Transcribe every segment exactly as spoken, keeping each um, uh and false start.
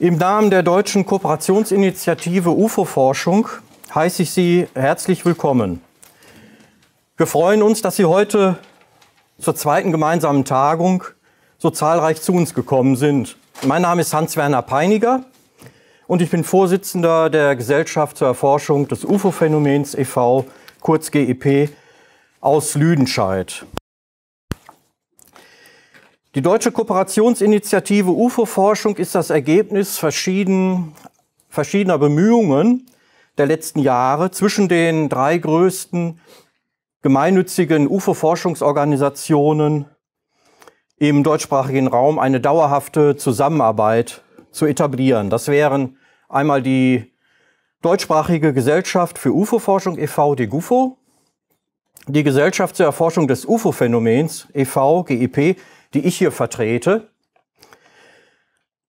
Im Namen der deutschen Kooperationsinitiative U F O-Forschung heiße ich Sie herzlich willkommen. Wir freuen uns, dass Sie heute zur zweiten gemeinsamen Tagung so zahlreich zu uns gekommen sind. Mein Name ist Hans-Werner Peiniger und ich bin Vorsitzender der Gesellschaft zur Erforschung des U F O-Phänomens e V, kurz G E P, aus Lüdenscheid. Die deutsche Kooperationsinitiative U F O-Forschung ist das Ergebnis verschieden, verschiedener Bemühungen der letzten Jahre zwischen den drei größten gemeinnützigen U F O-Forschungsorganisationen im deutschsprachigen Raum eine dauerhafte Zusammenarbeit zu etablieren. Das wären einmal die Deutschsprachige Gesellschaft für U F O-Forschung e V, DIGUFO, die Gesellschaft zur Erforschung des U F O-Phänomens e V, G E P, die ich hier vertrete,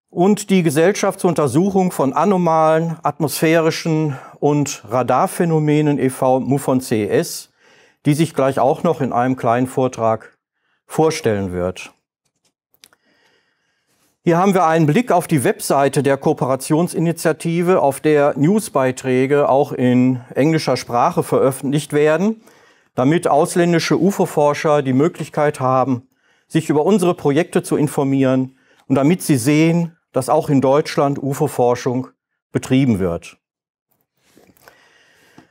und die Gesellschaft zur Untersuchung von anomalen, atmosphärischen und Radarphänomenen e V, MUFON-C E S, die sich gleich auch noch in einem kleinen Vortrag vorstellen wird. Hier haben wir einen Blick auf die Webseite der Kooperationsinitiative, auf der Newsbeiträge auch in englischer Sprache veröffentlicht werden, damit ausländische U F O-Forscher die Möglichkeit haben, sich über unsere Projekte zu informieren und damit sie sehen, dass auch in Deutschland U F O-Forschung betrieben wird.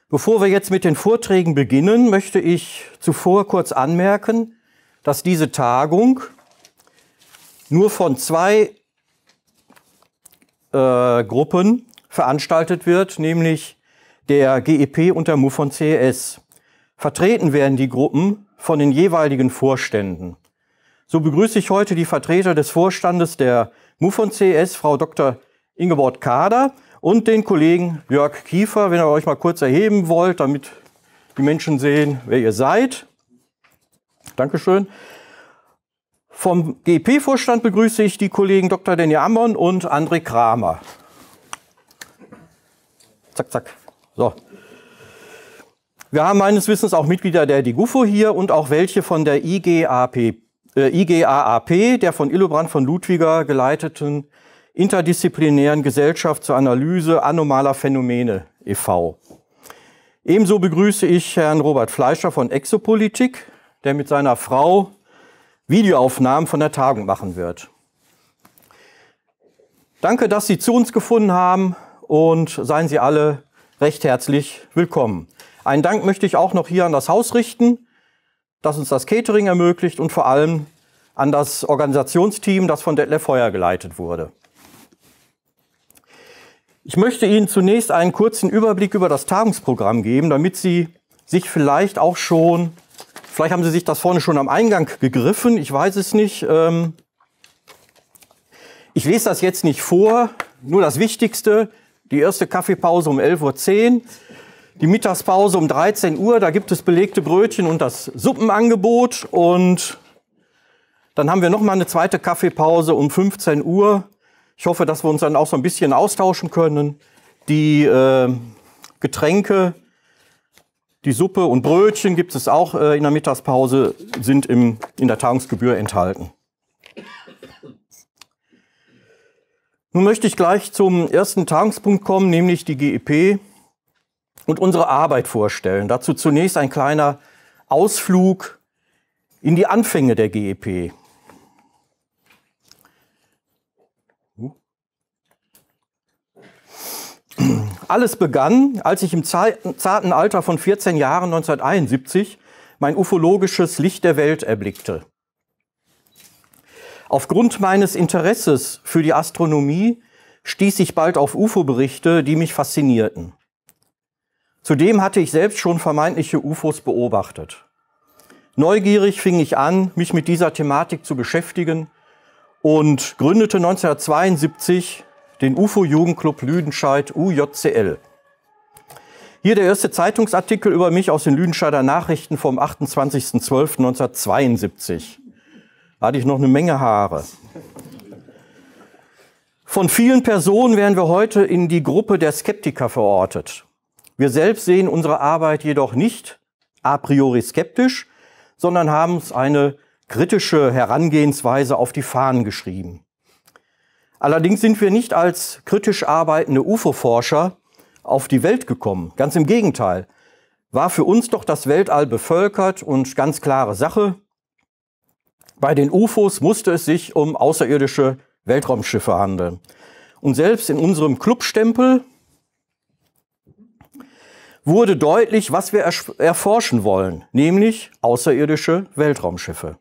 Bevor wir jetzt mit den Vorträgen beginnen, möchte ich zuvor kurz anmerken, dass diese Tagung nur von zwei äh, Gruppen veranstaltet wird, nämlich der G E P und der MUFON-C E S. Vertreten werden die Gruppen von den jeweiligen Vorständen. So begrüße ich heute die Vertreter des Vorstandes der MUFON-C E S, Frau Doktor Ingeborg Kader, und den Kollegen Jörg Kiefer, wenn ihr euch mal kurz erheben wollt, damit die Menschen sehen, wer ihr seid. Dankeschön. Vom G E P-Vorstand begrüße ich die Kollegen Doktor Daniel Ammon und André Kramer. Zack, zack. So. Wir haben meines Wissens auch Mitglieder der DIGUFO hier und auch welche von der I G A P. I G A A P, der von Illobrand von Ludwiger geleiteten interdisziplinären Gesellschaft zur Analyse anomaler Phänomene e V. Ebenso begrüße ich Herrn Robert Fleischer von Exopolitik, der mit seiner Frau Videoaufnahmen von der Tagung machen wird. Danke, dass Sie zu uns gefunden haben und seien Sie alle recht herzlich willkommen. Einen Dank möchte ich auch noch hier an das Haus richten, das uns das Catering ermöglicht, und vor allem an das Organisationsteam, das von Detlef Feuer geleitet wurde. Ich möchte Ihnen zunächst einen kurzen Überblick über das Tagungsprogramm geben, damit Sie sich vielleicht auch schon, vielleicht haben Sie sich das vorne schon am Eingang gegriffen, ich weiß es nicht. Ähm ich lese das jetzt nicht vor, nur das Wichtigste, die erste Kaffeepause um elf Uhr zehn. Die Mittagspause um dreizehn Uhr, da gibt es belegte Brötchen und das Suppenangebot. Und dann haben wir nochmal eine zweite Kaffeepause um fünfzehn Uhr. Ich hoffe, dass wir uns dann auch so ein bisschen austauschen können. Die äh, Getränke, die Suppe und Brötchen gibt es auch äh, in der Mittagspause, sind im, in der Tagungsgebühr enthalten. Nun möchte ich gleich zum ersten Tagungspunkt kommen, nämlich die G E P. Und unsere Arbeit vorstellen. Dazu zunächst ein kleiner Ausflug in die Anfänge der G E P. Alles begann, als ich im zarten Alter von vierzehn Jahren neunzehnhunderteinundsiebzig mein ufologisches Licht der Welt erblickte. Aufgrund meines Interesses für die Astronomie stieß ich bald auf U F O-Berichte, die mich faszinierten. Zudem hatte ich selbst schon vermeintliche U F Os beobachtet. Neugierig fing ich an, mich mit dieser Thematik zu beschäftigen und gründete neunzehnhundertzweiundsiebzig den U F O-Jugendclub Lüdenscheid, U J C L. Hier der erste Zeitungsartikel über mich aus den Lüdenscheider Nachrichten vom achtundzwanzigsten zwölften neunzehnhundertzweiundsiebzig. Da hatte ich noch eine Menge Haare. Von vielen Personen werden wir heute in die Gruppe der Skeptiker verortet. Wir selbst sehen unsere Arbeit jedoch nicht a priori skeptisch, sondern haben uns eine kritische Herangehensweise auf die Fahnen geschrieben. Allerdings sind wir nicht als kritisch arbeitende U F O-Forscher auf die Welt gekommen. Ganz im Gegenteil. War für uns doch das Weltall bevölkert und ganz klare Sache. Bei den U F Os musste es sich um außerirdische Weltraumschiffe handeln. Und selbst in unserem Clubstempel wurde deutlich, was wir erforschen wollen, nämlich außerirdische Weltraumschiffe.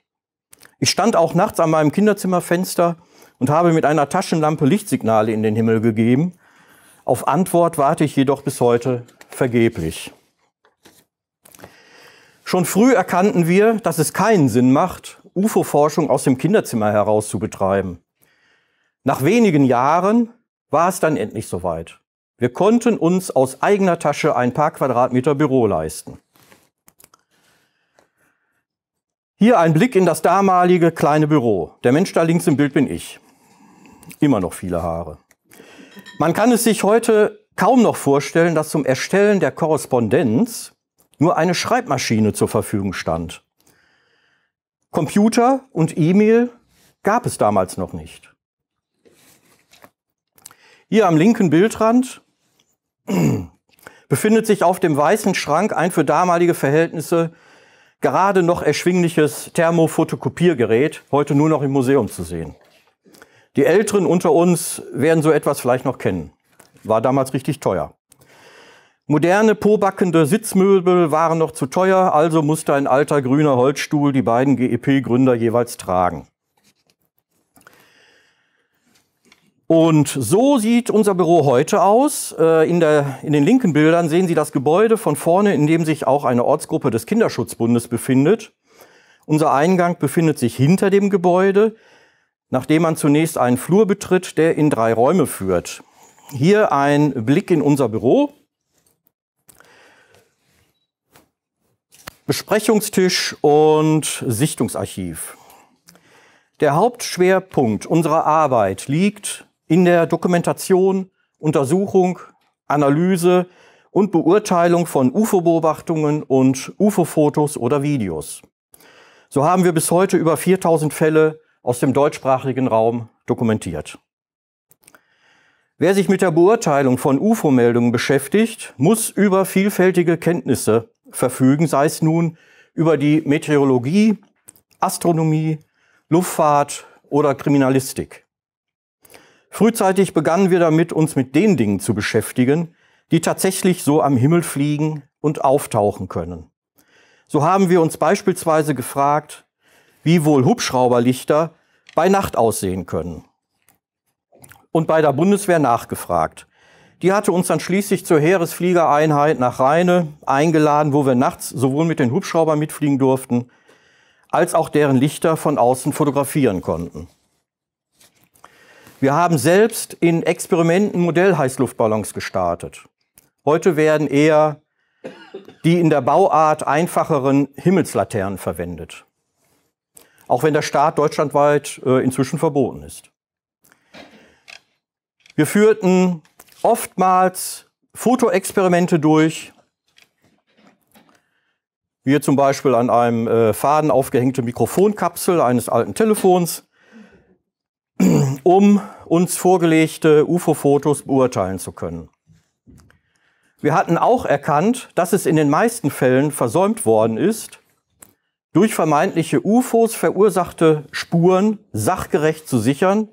Ich stand auch nachts an meinem Kinderzimmerfenster und habe mit einer Taschenlampe Lichtsignale in den Himmel gegeben. Auf Antwort warte ich jedoch bis heute vergeblich. Schon früh erkannten wir, dass es keinen Sinn macht, U F O-Forschung aus dem Kinderzimmer heraus zu betreiben. Nach wenigen Jahren war es dann endlich soweit. Wir konnten uns aus eigener Tasche ein paar Quadratmeter Büro leisten. Hier ein Blick in das damalige kleine Büro. Der Mensch da links im Bild bin ich. Immer noch viele Haare. Man kann es sich heute kaum noch vorstellen, dass zum Erstellen der Korrespondenz nur eine Schreibmaschine zur Verfügung stand. Computer und E-Mail gab es damals noch nicht. Hier am linken Bildrand befindet sich auf dem weißen Schrank ein für damalige Verhältnisse gerade noch erschwingliches Thermofotokopiergerät, heute nur noch im Museum zu sehen. Die Älteren unter uns werden so etwas vielleicht noch kennen. War damals richtig teuer. Moderne, pobackende Sitzmöbel waren noch zu teuer, also musste ein alter grüner Holzstuhl die beiden G E P-Gründer jeweils tragen. Und so sieht unser Büro heute aus. In der, in den linken Bildern sehen Sie das Gebäude von vorne, in dem sich auch eine Ortsgruppe des Kinderschutzbundes befindet. Unser Eingang befindet sich hinter dem Gebäude, nachdem man zunächst einen Flur betritt, der in drei Räume führt. Hier ein Blick in unser Büro. Besprechungstisch und Sichtungsarchiv. Der Hauptschwerpunkt unserer Arbeit liegt in der Dokumentation, Untersuchung, Analyse und Beurteilung von U F O-Beobachtungen und U F O-Fotos oder Videos. So haben wir bis heute über viertausend Fälle aus dem deutschsprachigen Raum dokumentiert. Wer sich mit der Beurteilung von U F O-Meldungen beschäftigt, muss über vielfältige Kenntnisse verfügen, sei es nun über die Meteorologie, Astronomie, Luftfahrt oder Kriminalistik. Frühzeitig begannen wir damit, uns mit den Dingen zu beschäftigen, die tatsächlich so am Himmel fliegen und auftauchen können. So haben wir uns beispielsweise gefragt, wie wohl Hubschrauberlichter bei Nacht aussehen können. Und bei der Bundeswehr nachgefragt. Die hatte uns dann schließlich zur Heeresfliegereinheit nach Rheine eingeladen, wo wir nachts sowohl mit den Hubschraubern mitfliegen durften, als auch deren Lichter von außen fotografieren konnten. Wir haben selbst in Experimenten Modellheißluftballons gestartet. Heute werden eher die in der Bauart einfacheren Himmelslaternen verwendet. Auch wenn der Start deutschlandweit inzwischen verboten ist. Wir führten oftmals Fotoexperimente durch, wie hier zum Beispiel an einem äh, Faden aufgehängte Mikrofonkapsel eines alten Telefons, um uns vorgelegte U F O-Fotos beurteilen zu können. Wir hatten auch erkannt, dass es in den meisten Fällen versäumt worden ist, durch vermeintliche U F Os verursachte Spuren sachgerecht zu sichern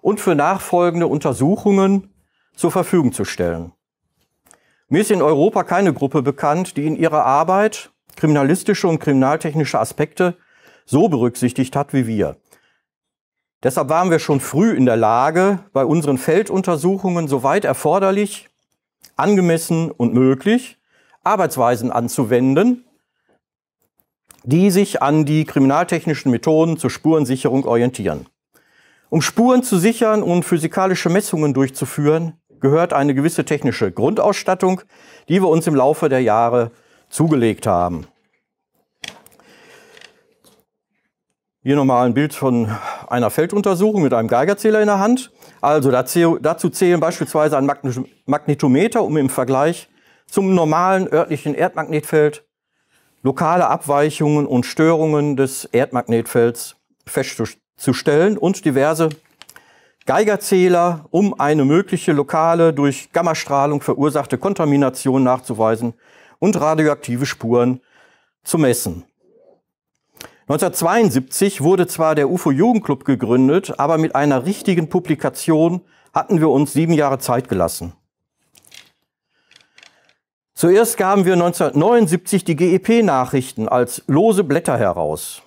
und für nachfolgende Untersuchungen zur Verfügung zu stellen. Mir ist in Europa keine Gruppe bekannt, die in ihrer Arbeit kriminalistische und kriminaltechnische Aspekte so berücksichtigt hat wie wir. Deshalb waren wir schon früh in der Lage, bei unseren Felduntersuchungen soweit erforderlich, angemessen und möglich, Arbeitsweisen anzuwenden, die sich an die kriminaltechnischen Methoden zur Spurensicherung orientieren. Um Spuren zu sichern und physikalische Messungen durchzuführen, gehört eine gewisse technische Grundausstattung, die wir uns im Laufe der Jahre zugelegt haben. Hier nochmal ein Bild von einer Felduntersuchung mit einem Geigerzähler in der Hand. Also dazu zählen beispielsweise ein Magnetometer, um im Vergleich zum normalen örtlichen Erdmagnetfeld lokale Abweichungen und Störungen des Erdmagnetfelds festzustellen. zu stellen und diverse Geigerzähler, um eine mögliche lokale durch Gammastrahlung verursachte Kontamination nachzuweisen und radioaktive Spuren zu messen. neunzehnhundertzweiundsiebzig wurde zwar der U F O-Jugendclub gegründet, aber mit einer richtigen Publikation hatten wir uns sieben Jahre Zeit gelassen. Zuerst gaben wir neunzehnhundertneunundsiebzig die G E P-Nachrichten als lose Blätter heraus.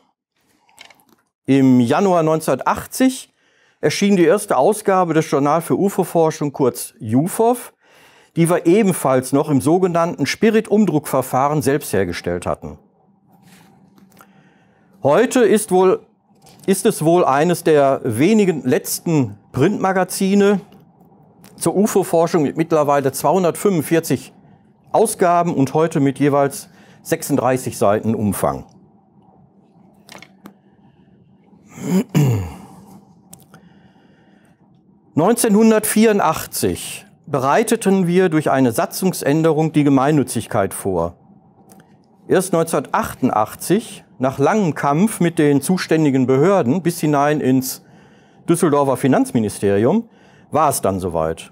Im Januar neunzehnhundertachtzig erschien die erste Ausgabe des Journal für U F O-Forschung, kurz JUFOF, die wir ebenfalls noch im sogenannten Spiritumdruckverfahren selbst hergestellt hatten. Heute ist, wohl, ist es wohl eines der wenigen letzten Printmagazine zur U F O-Forschung mit mittlerweile zweihundertfünfundvierzig Ausgaben und heute mit jeweils sechsunddreißig Seiten Umfang. neunzehnhundertvierundachtzig bereiteten wir durch eine Satzungsänderung die Gemeinnützigkeit vor. Erst neunzehnhundertachtundachtzig, nach langem Kampf mit den zuständigen Behörden bis hinein ins Düsseldorfer Finanzministerium, war es dann soweit.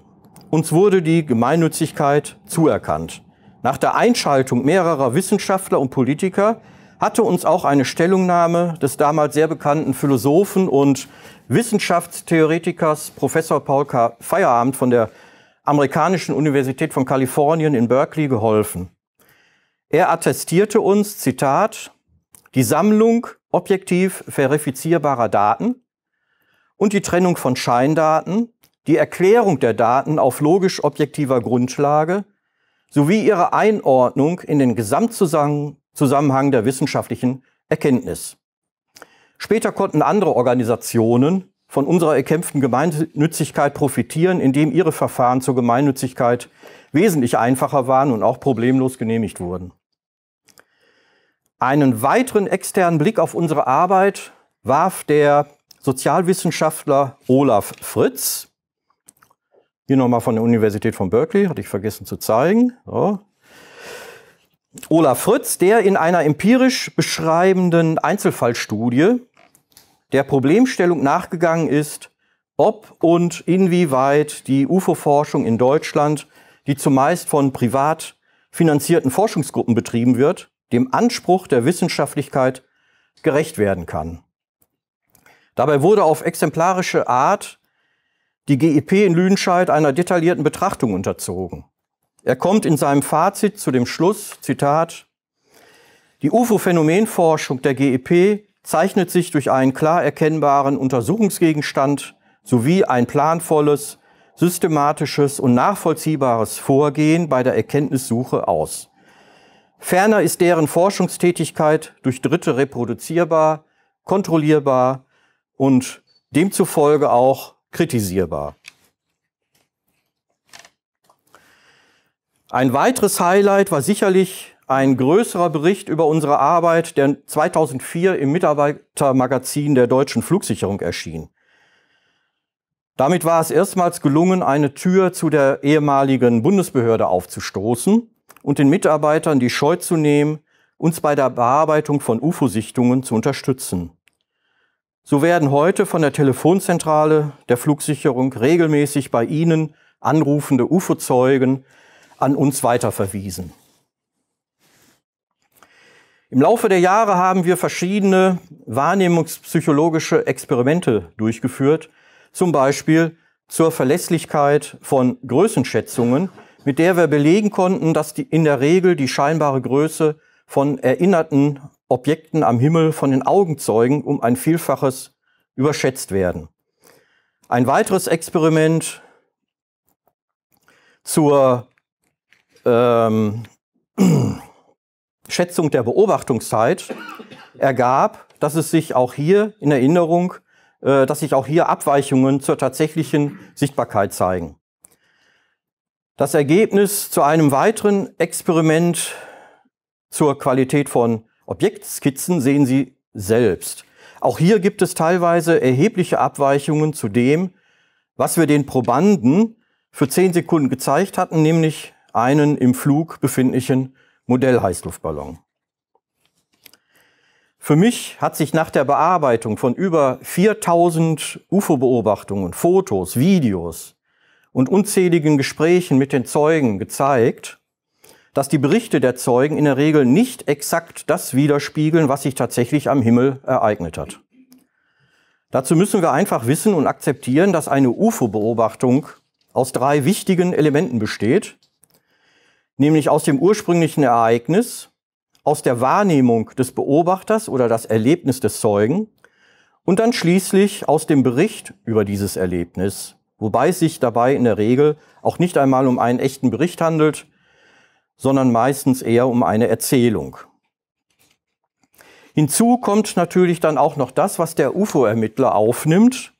Uns wurde die Gemeinnützigkeit zuerkannt. Nach der Einschaltung mehrerer Wissenschaftler und Politiker hatte uns auch eine Stellungnahme des damals sehr bekannten Philosophen und Wissenschaftstheoretikers Professor Paul K. Feierabend von der amerikanischen Universität von Kalifornien in Berkeley geholfen. Er attestierte uns, Zitat, die Sammlung objektiv verifizierbarer Daten und die Trennung von Scheindaten, die Erklärung der Daten auf logisch objektiver Grundlage sowie ihre Einordnung in den Gesamtzusammenhang der wissenschaftlichen Erkenntnis. Später konnten andere Organisationen von unserer erkämpften Gemeinnützigkeit profitieren, indem ihre Verfahren zur Gemeinnützigkeit wesentlich einfacher waren und auch problemlos genehmigt wurden. Einen weiteren externen Blick auf unsere Arbeit warf der Sozialwissenschaftler Olaf Fritz. Hier nochmal von der Universität von Berkeley, hatte ich vergessen zu zeigen. So. Olaf Fritz, der in einer empirisch beschreibenden Einzelfallstudie der Problemstellung nachgegangen ist, ob und inwieweit die U F O-Forschung in Deutschland, die zumeist von privat finanzierten Forschungsgruppen betrieben wird, dem Anspruch der Wissenschaftlichkeit gerecht werden kann. Dabei wurde auf exemplarische Art die G E P in Lüdenscheid einer detaillierten Betrachtung unterzogen. Er kommt in seinem Fazit zu dem Schluss, Zitat, die U F O-Phänomenforschung der G E P zeichnet sich durch einen klar erkennbaren Untersuchungsgegenstand sowie ein planvolles, systematisches und nachvollziehbares Vorgehen bei der Erkenntnissuche aus. Ferner ist deren Forschungstätigkeit durch Dritte reproduzierbar, kontrollierbar und demzufolge auch kritisierbar. Ein weiteres Highlight war sicherlich ein größerer Bericht über unsere Arbeit, der zweitausendvier im Mitarbeitermagazin der Deutschen Flugsicherung erschien. Damit war es erstmals gelungen, eine Tür zu der ehemaligen Bundesbehörde aufzustoßen und den Mitarbeitern die Scheu zu nehmen, uns bei der Bearbeitung von U F O-Sichtungen zu unterstützen. So werden heute von der Telefonzentrale der Flugsicherung regelmäßig bei Ihnen anrufende U F O-Zeugen an uns weiterverwiesen. Im Laufe der Jahre haben wir verschiedene wahrnehmungspsychologische Experimente durchgeführt, zum Beispiel zur Verlässlichkeit von Größenschätzungen, mit der wir belegen konnten, dass die in der Regel die scheinbare Größe von erinnerten Objekten am Himmel von den Augenzeugen um ein Vielfaches überschätzt werden. Ein weiteres Experiment zur ähm, Schätzung der Beobachtungszeit ergab, dass es sich auch hier in Erinnerung, äh, dass sich auch hier Abweichungen zur tatsächlichen Sichtbarkeit zeigen. Das Ergebnis zu einem weiteren Experiment zur Qualität von Objektskizzen sehen Sie selbst. Auch hier gibt es teilweise erhebliche Abweichungen zu dem, was wir den Probanden für zehn Sekunden gezeigt hatten, nämlich einen im Flug befindlichen Modellheißluftballon. Für mich hat sich nach der Bearbeitung von über viertausend U F O-Beobachtungen, Fotos, Videos und unzähligen Gesprächen mit den Zeugen gezeigt, dass die Berichte der Zeugen in der Regel nicht exakt das widerspiegeln, was sich tatsächlich am Himmel ereignet hat. Dazu müssen wir einfach wissen und akzeptieren, dass eine U F O-Beobachtung aus drei wichtigen Elementen besteht, nämlich aus dem ursprünglichen Ereignis, aus der Wahrnehmung des Beobachters oder das Erlebnis des Zeugen und dann schließlich aus dem Bericht über dieses Erlebnis, wobei es sich dabei in der Regel auch nicht einmal um einen echten Bericht handelt, sondern meistens eher um eine Erzählung. Hinzu kommt natürlich dann auch noch das, was der U F O-Ermittler aufnimmt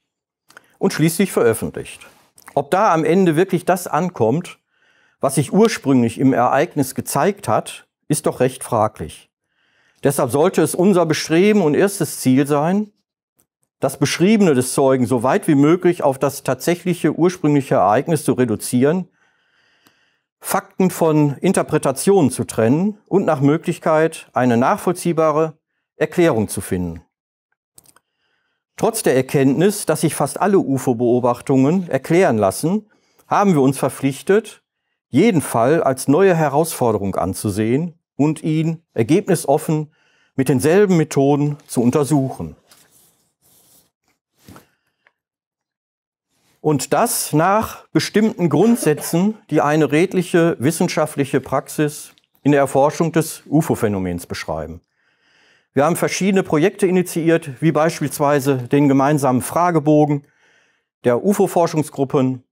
und schließlich veröffentlicht. Ob da am Ende wirklich das ankommt, was sich ursprünglich im Ereignis gezeigt hat, ist doch recht fraglich. Deshalb sollte es unser Bestreben und erstes Ziel sein, das Beschriebene des Zeugen so weit wie möglich auf das tatsächliche ursprüngliche Ereignis zu reduzieren, Fakten von Interpretationen zu trennen und nach Möglichkeit eine nachvollziehbare Erklärung zu finden. Trotz der Erkenntnis, dass sich fast alle U F O-Beobachtungen erklären lassen, haben wir uns verpflichtet, jeden Fall als neue Herausforderung anzusehen und ihn ergebnisoffen mit denselben Methoden zu untersuchen. Und das nach bestimmten Grundsätzen, die eine redliche wissenschaftliche Praxis in der Erforschung des U F O-Phänomens beschreiben. Wir haben verschiedene Projekte initiiert, wie beispielsweise den gemeinsamen Fragebogen der U F O-Forschungsgruppen,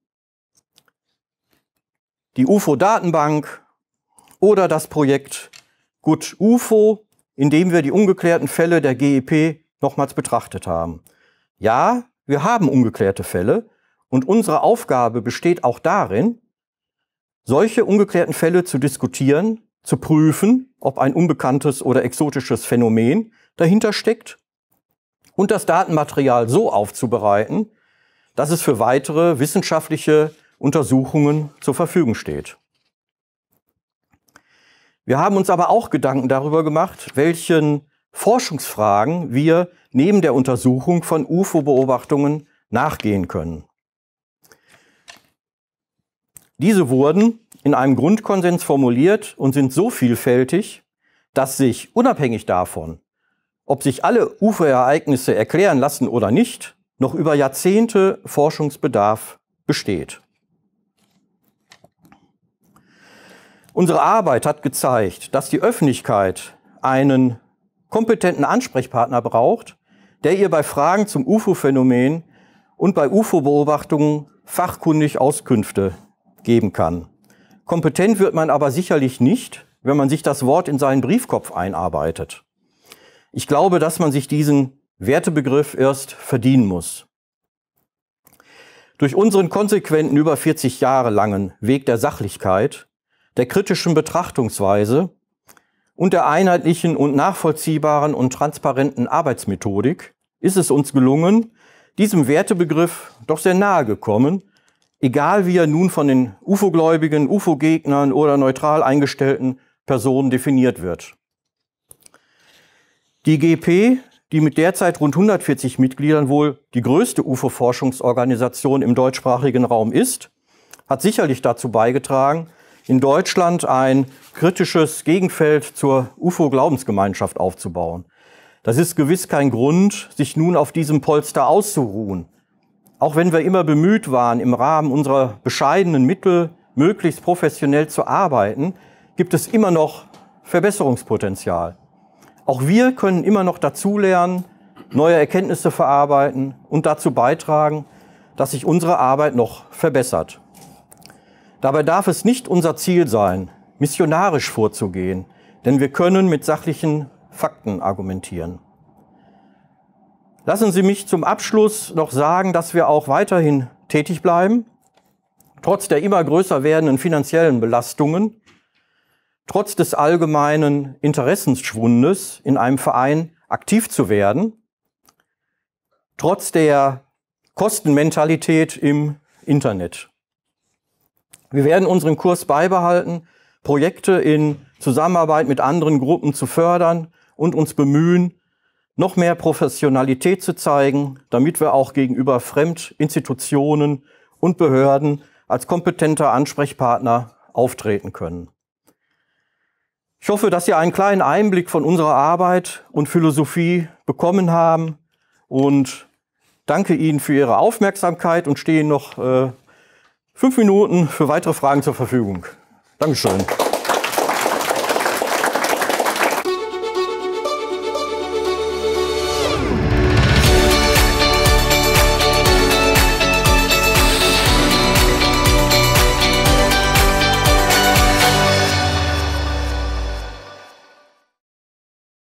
die U F O-Datenbank oder das Projekt Good U F O, in dem wir die ungeklärten Fälle der G E P nochmals betrachtet haben. Ja, wir haben ungeklärte Fälle und unsere Aufgabe besteht auch darin, solche ungeklärten Fälle zu diskutieren, zu prüfen, ob ein unbekanntes oder exotisches Phänomen dahinter steckt und das Datenmaterial so aufzubereiten, dass es für weitere wissenschaftliche Untersuchungen zur Verfügung steht. Wir haben uns aber auch Gedanken darüber gemacht, welchen Forschungsfragen wir neben der Untersuchung von U F O-Beobachtungen nachgehen können. Diese wurden in einem Grundkonsens formuliert und sind so vielfältig, dass sich unabhängig davon, ob sich alle U F O-Ereignisse erklären lassen oder nicht, noch über Jahrzehnte Forschungsbedarf besteht. Unsere Arbeit hat gezeigt, dass die Öffentlichkeit einen kompetenten Ansprechpartner braucht, der ihr bei Fragen zum U F O-Phänomen und bei U F O-Beobachtungen fachkundig Auskünfte geben kann. Kompetent wird man aber sicherlich nicht, wenn man sich das Wort in seinen Briefkopf einarbeitet. Ich glaube, dass man sich diesen Wertebegriff erst verdienen muss. Durch unseren konsequenten über vierzig Jahre langen Weg der Sachlichkeit, der kritischen Betrachtungsweise und der einheitlichen und nachvollziehbaren und transparenten Arbeitsmethodik ist es uns gelungen, diesem Wertebegriff doch sehr nahe gekommen, egal wie er nun von den U F O-Gläubigen, U F O-Gegnern oder neutral eingestellten Personen definiert wird. Die G E P, die mit derzeit rund hundertvierzig Mitgliedern wohl die größte U F O-Forschungsorganisation im deutschsprachigen Raum ist, hat sicherlich dazu beigetragen, in Deutschland ein kritisches Gegenfeld zur U F O-Glaubensgemeinschaft aufzubauen. Das ist gewiss kein Grund, sich nun auf diesem Polster auszuruhen. Auch wenn wir immer bemüht waren, im Rahmen unserer bescheidenen Mittel möglichst professionell zu arbeiten, gibt es immer noch Verbesserungspotenzial. Auch wir können immer noch dazulernen, neue Erkenntnisse verarbeiten und dazu beitragen, dass sich unsere Arbeit noch verbessert. Dabei darf es nicht unser Ziel sein, missionarisch vorzugehen, denn wir können mit sachlichen Fakten argumentieren. Lassen Sie mich zum Abschluss noch sagen, dass wir auch weiterhin tätig bleiben, trotz der immer größer werdenden finanziellen Belastungen, trotz des allgemeinen Interessenschwundes in einem Verein aktiv zu werden, trotz der Kostenmentalität im Internet. Wir werden unseren Kurs beibehalten, Projekte in Zusammenarbeit mit anderen Gruppen zu fördern und uns bemühen, noch mehr Professionalität zu zeigen, damit wir auch gegenüber Fremdinstitutionen und Behörden als kompetenter Ansprechpartner auftreten können. Ich hoffe, dass Sie einen kleinen Einblick von unserer Arbeit und Philosophie bekommen haben und danke Ihnen für Ihre Aufmerksamkeit und stehe noch äh, fünf Minuten für weitere Fragen zur Verfügung. Dankeschön.